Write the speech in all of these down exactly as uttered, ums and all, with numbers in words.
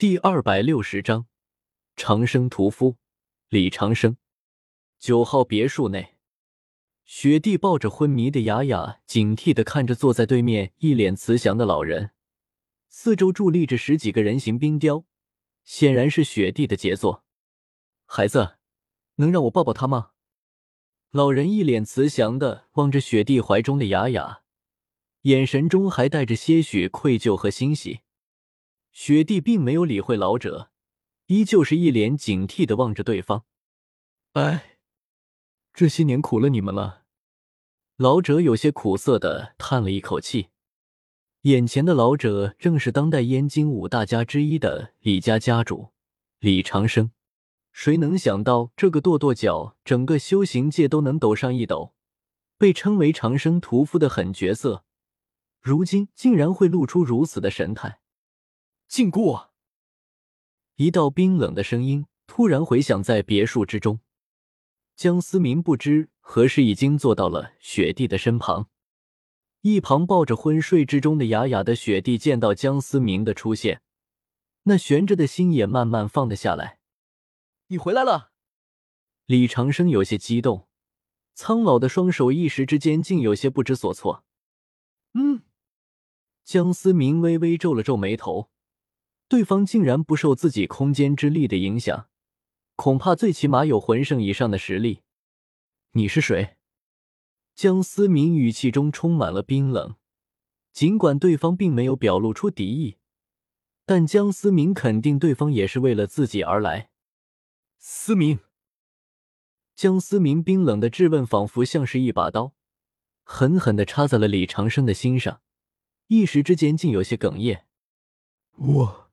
第二百六十章长生屠夫李长生。九号别墅内，雪地抱着昏迷的雅雅，警惕地看着坐在对面一脸慈祥的老人。四周伫立着十几个人形冰雕，显然是雪地的杰作。孩子，能让我抱抱他吗？老人一脸慈祥地望着雪地怀中的雅雅，眼神中还带着些许愧疚和欣喜。雪地并没有理会老者，依旧是一脸警惕地望着对方。哎，这些年苦了你们了。老者有些苦涩地叹了一口气。眼前的老者正是当代燕京五大家之一的李家家主李长生。谁能想到这个跺跺脚整个修行界都能抖上一抖，被称为长生屠夫的狠角色，如今竟然会露出如此的神态。禁锢！一道冰冷的声音突然回响在别墅之中。江思明不知何时已经坐到了雪地的身旁。一旁抱着昏睡之中的雅雅的雪地见到江思明的出现，那悬着的心也慢慢放得下来。你回来了！李长生有些激动，苍老的双手一时之间竟有些不知所措。嗯。江思明微微皱了皱眉头。对方竟然不受自己空间之力的影响，恐怕最起码有魂圣以上的实力。你是谁？江思明语气中充满了冰冷，尽管对方并没有表露出敌意，但江思明肯定对方也是为了自己而来。思明！江思明冰冷的质问仿佛像是一把刀，狠狠地插在了李长生的心上，一时之间竟有些哽咽。我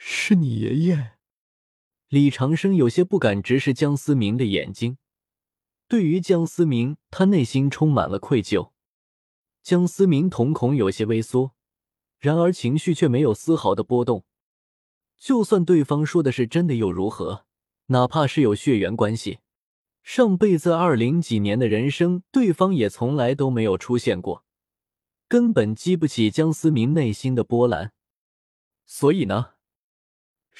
是你爷爷。李长生有些不敢直视江思明的眼睛，对于江思明，他内心充满了愧疚。江思明瞳孔有些微缩，然而情绪却没有丝毫的波动。就算对方说的是真的又如何，哪怕是有血缘关系，上辈子二零几年的人生，对方也从来都没有出现过，根本激不起江思明内心的波澜。所以呢？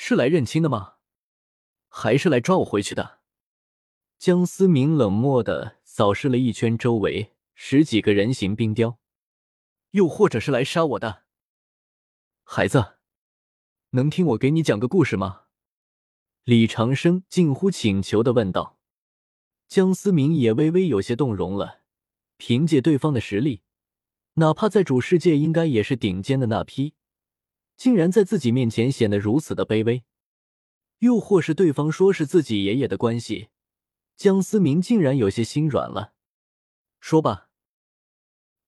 是来认亲的吗？还是来抓我回去的？江思明冷漠地扫视了一圈周围十几个人形冰雕。又或者是来杀我的？孩子，能听我给你讲个故事吗？李长生近乎请求地问道。江思明也微微有些动容了，凭借对方的实力，哪怕在主世界应该也是顶尖的那批，竟然在自己面前显得如此的卑微。又或是对方说是自己爷爷的关系，江思明竟然有些心软了。说吧。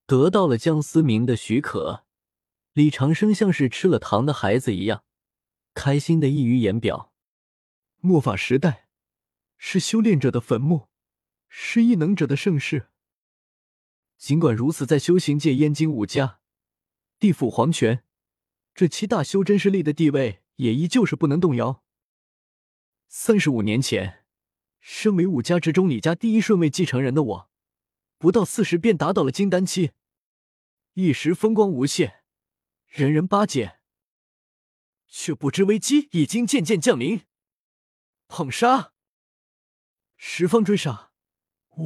得到了江思明的许可，李长生像是吃了糖的孩子一样，开心的溢于言表。末法时代，是修炼者的坟墓，是异能者的盛世。尽管如此，在修行界燕京五家、地府皇权，这七大修真势力的地位也依旧是不能动摇。三十五年前，身为五家之中李家第一顺位继承人的我，不到四十便打倒了金丹期，一时风光无限，人人巴结，却不知危机已经渐渐降临。捧杀，十方追杀，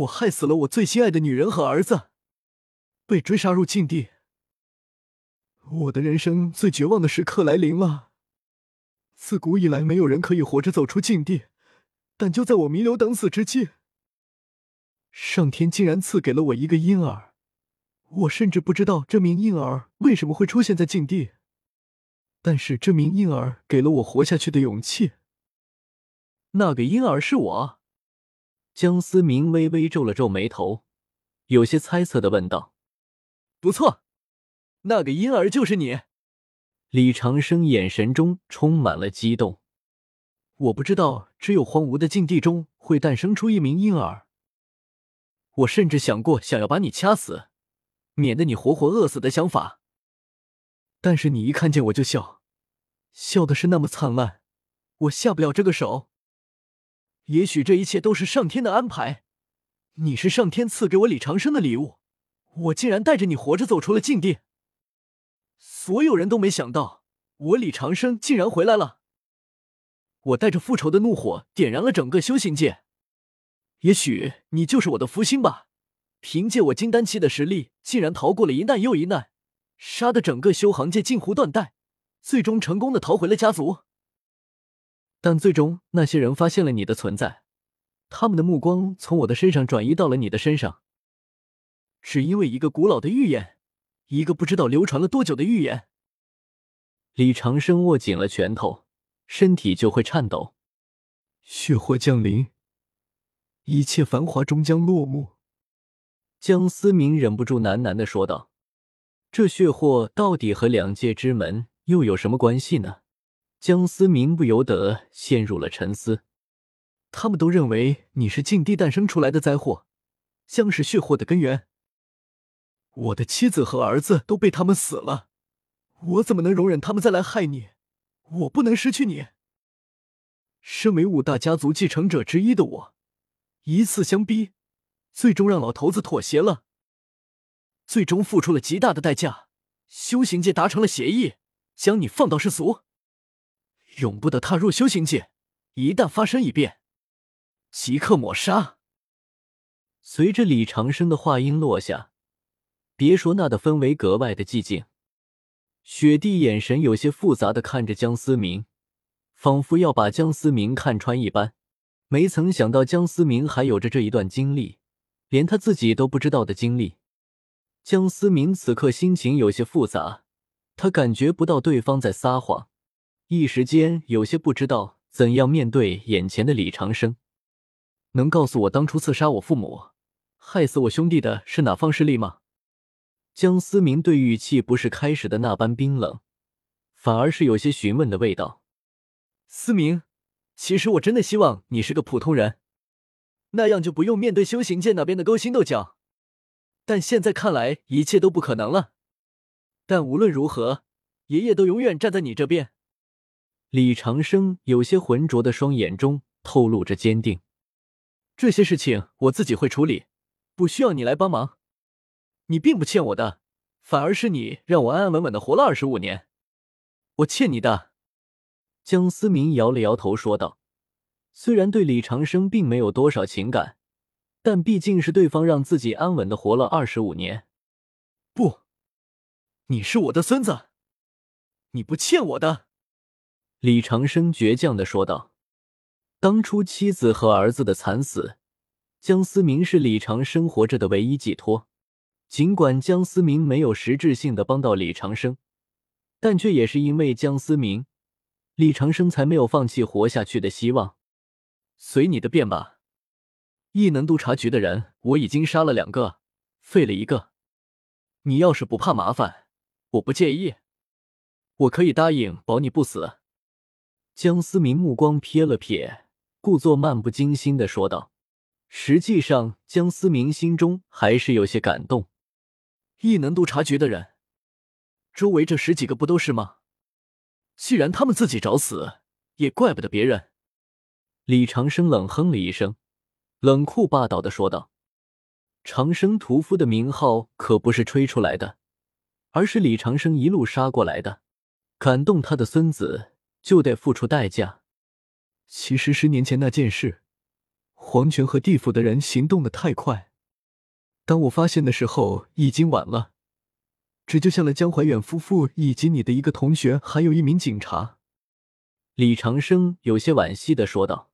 我害死了我最心爱的女人和儿子，被追杀入禁地。我的人生最绝望的时刻来临了。自古以来，没有人可以活着走出禁地，但就在我弥留等死之际，上天竟然赐给了我一个婴儿。我甚至不知道这名婴儿为什么会出现在禁地，但是这名婴儿给了我活下去的勇气。那个婴儿是我？江思明微微皱了皱眉头，有些猜测地问道。不错，那个婴儿就是你。李长生眼神中充满了激动。我不知道只有荒芜的禁地中会诞生出一名婴儿。我甚至想过想要把你掐死，免得你活活饿死的想法。但是你一看见我就笑，笑的是那么灿烂，我下不了这个手。也许这一切都是上天的安排，你是上天赐给我李长生的礼物，我竟然带着你活着走出了禁地。所有人都没想到，我李长生竟然回来了！我带着复仇的怒火点燃了整个修行界。也许你就是我的福星吧？凭借我金丹期的实力，竟然逃过了一难又一难，杀得整个修行界近乎断代，最终成功的逃回了家族。但最终那些人发现了你的存在，他们的目光从我的身上转移到了你的身上。只因为一个古老的预言，一个不知道流传了多久的预言。李长生握紧了拳头，身体就会颤抖。血祸降临，一切繁华终将落幕。江思明忍不住喃喃地说道：这血祸到底和两界之门又有什么关系呢？江思明不由得陷入了沉思。他们都认为你是禁地诞生出来的灾祸，将是血祸的根源。我的妻子和儿子都被他们死了，我怎么能容忍他们再来害你？我不能失去你。身为五大家族继承者之一的我，一次相逼，最终让老头子妥协了，最终付出了极大的代价。修行界达成了协议，将你放到世俗，永不得踏入修行界，一旦发生异变，即刻抹杀。随着李长生的话音落下，别说那的氛围格外的寂静，雪帝眼神有些复杂的看着江思明，仿佛要把江思明看穿一般。没曾想到江思明还有着这一段经历，连他自己都不知道的经历。江思明此刻心情有些复杂，他感觉不到对方在撒谎，一时间有些不知道怎样面对眼前的李长生。能告诉我当初刺杀我父母，害死我兄弟的是哪方势力吗？江思明对语气不是开始的那般冰冷，反而是有些询问的味道。思明，其实我真的希望你是个普通人，那样就不用面对修行界那边的勾心斗角。但现在看来一切都不可能了。但无论如何，爷爷都永远站在你这边。李长生有些浑浊的双眼中透露着坚定。这些事情我自己会处理，不需要你来帮忙。你并不欠我的，反而是你让我安安稳稳的活了二十五年。我欠你的。江思明摇了摇头说道，虽然对李长生并没有多少情感，但毕竟是对方让自己安稳的活了二十五年。不，你是我的孙子，你不欠我的。李长生倔强地说道。当初妻子和儿子的惨死，江思明是李长生活着的唯一寄托。尽管江思明没有实质性的帮到李长生，但却也是因为江思明，李长生才没有放弃活下去的希望。随你的便吧。异能督察局的人我已经杀了两个，废了一个。你要是不怕麻烦，我不介意。我可以答应保你不死。江思明目光瞥了瞥，故作漫不经心地说道。实际上江思明心中还是有些感动。异能督察局的人，周围这十几个不都是吗？既然他们自己找死，也怪不得别人。李长生冷哼了一声，冷酷霸道地说道。长生屠夫的名号可不是吹出来的，而是李长生一路杀过来的。感动他的孙子，就得付出代价。其实十年前那件事，黄泉和地府的人行动得太快，当我发现的时候已经晚了。这就像了江怀远夫妇以及你的一个同学还有一名警察。李长生有些惋惜地说道。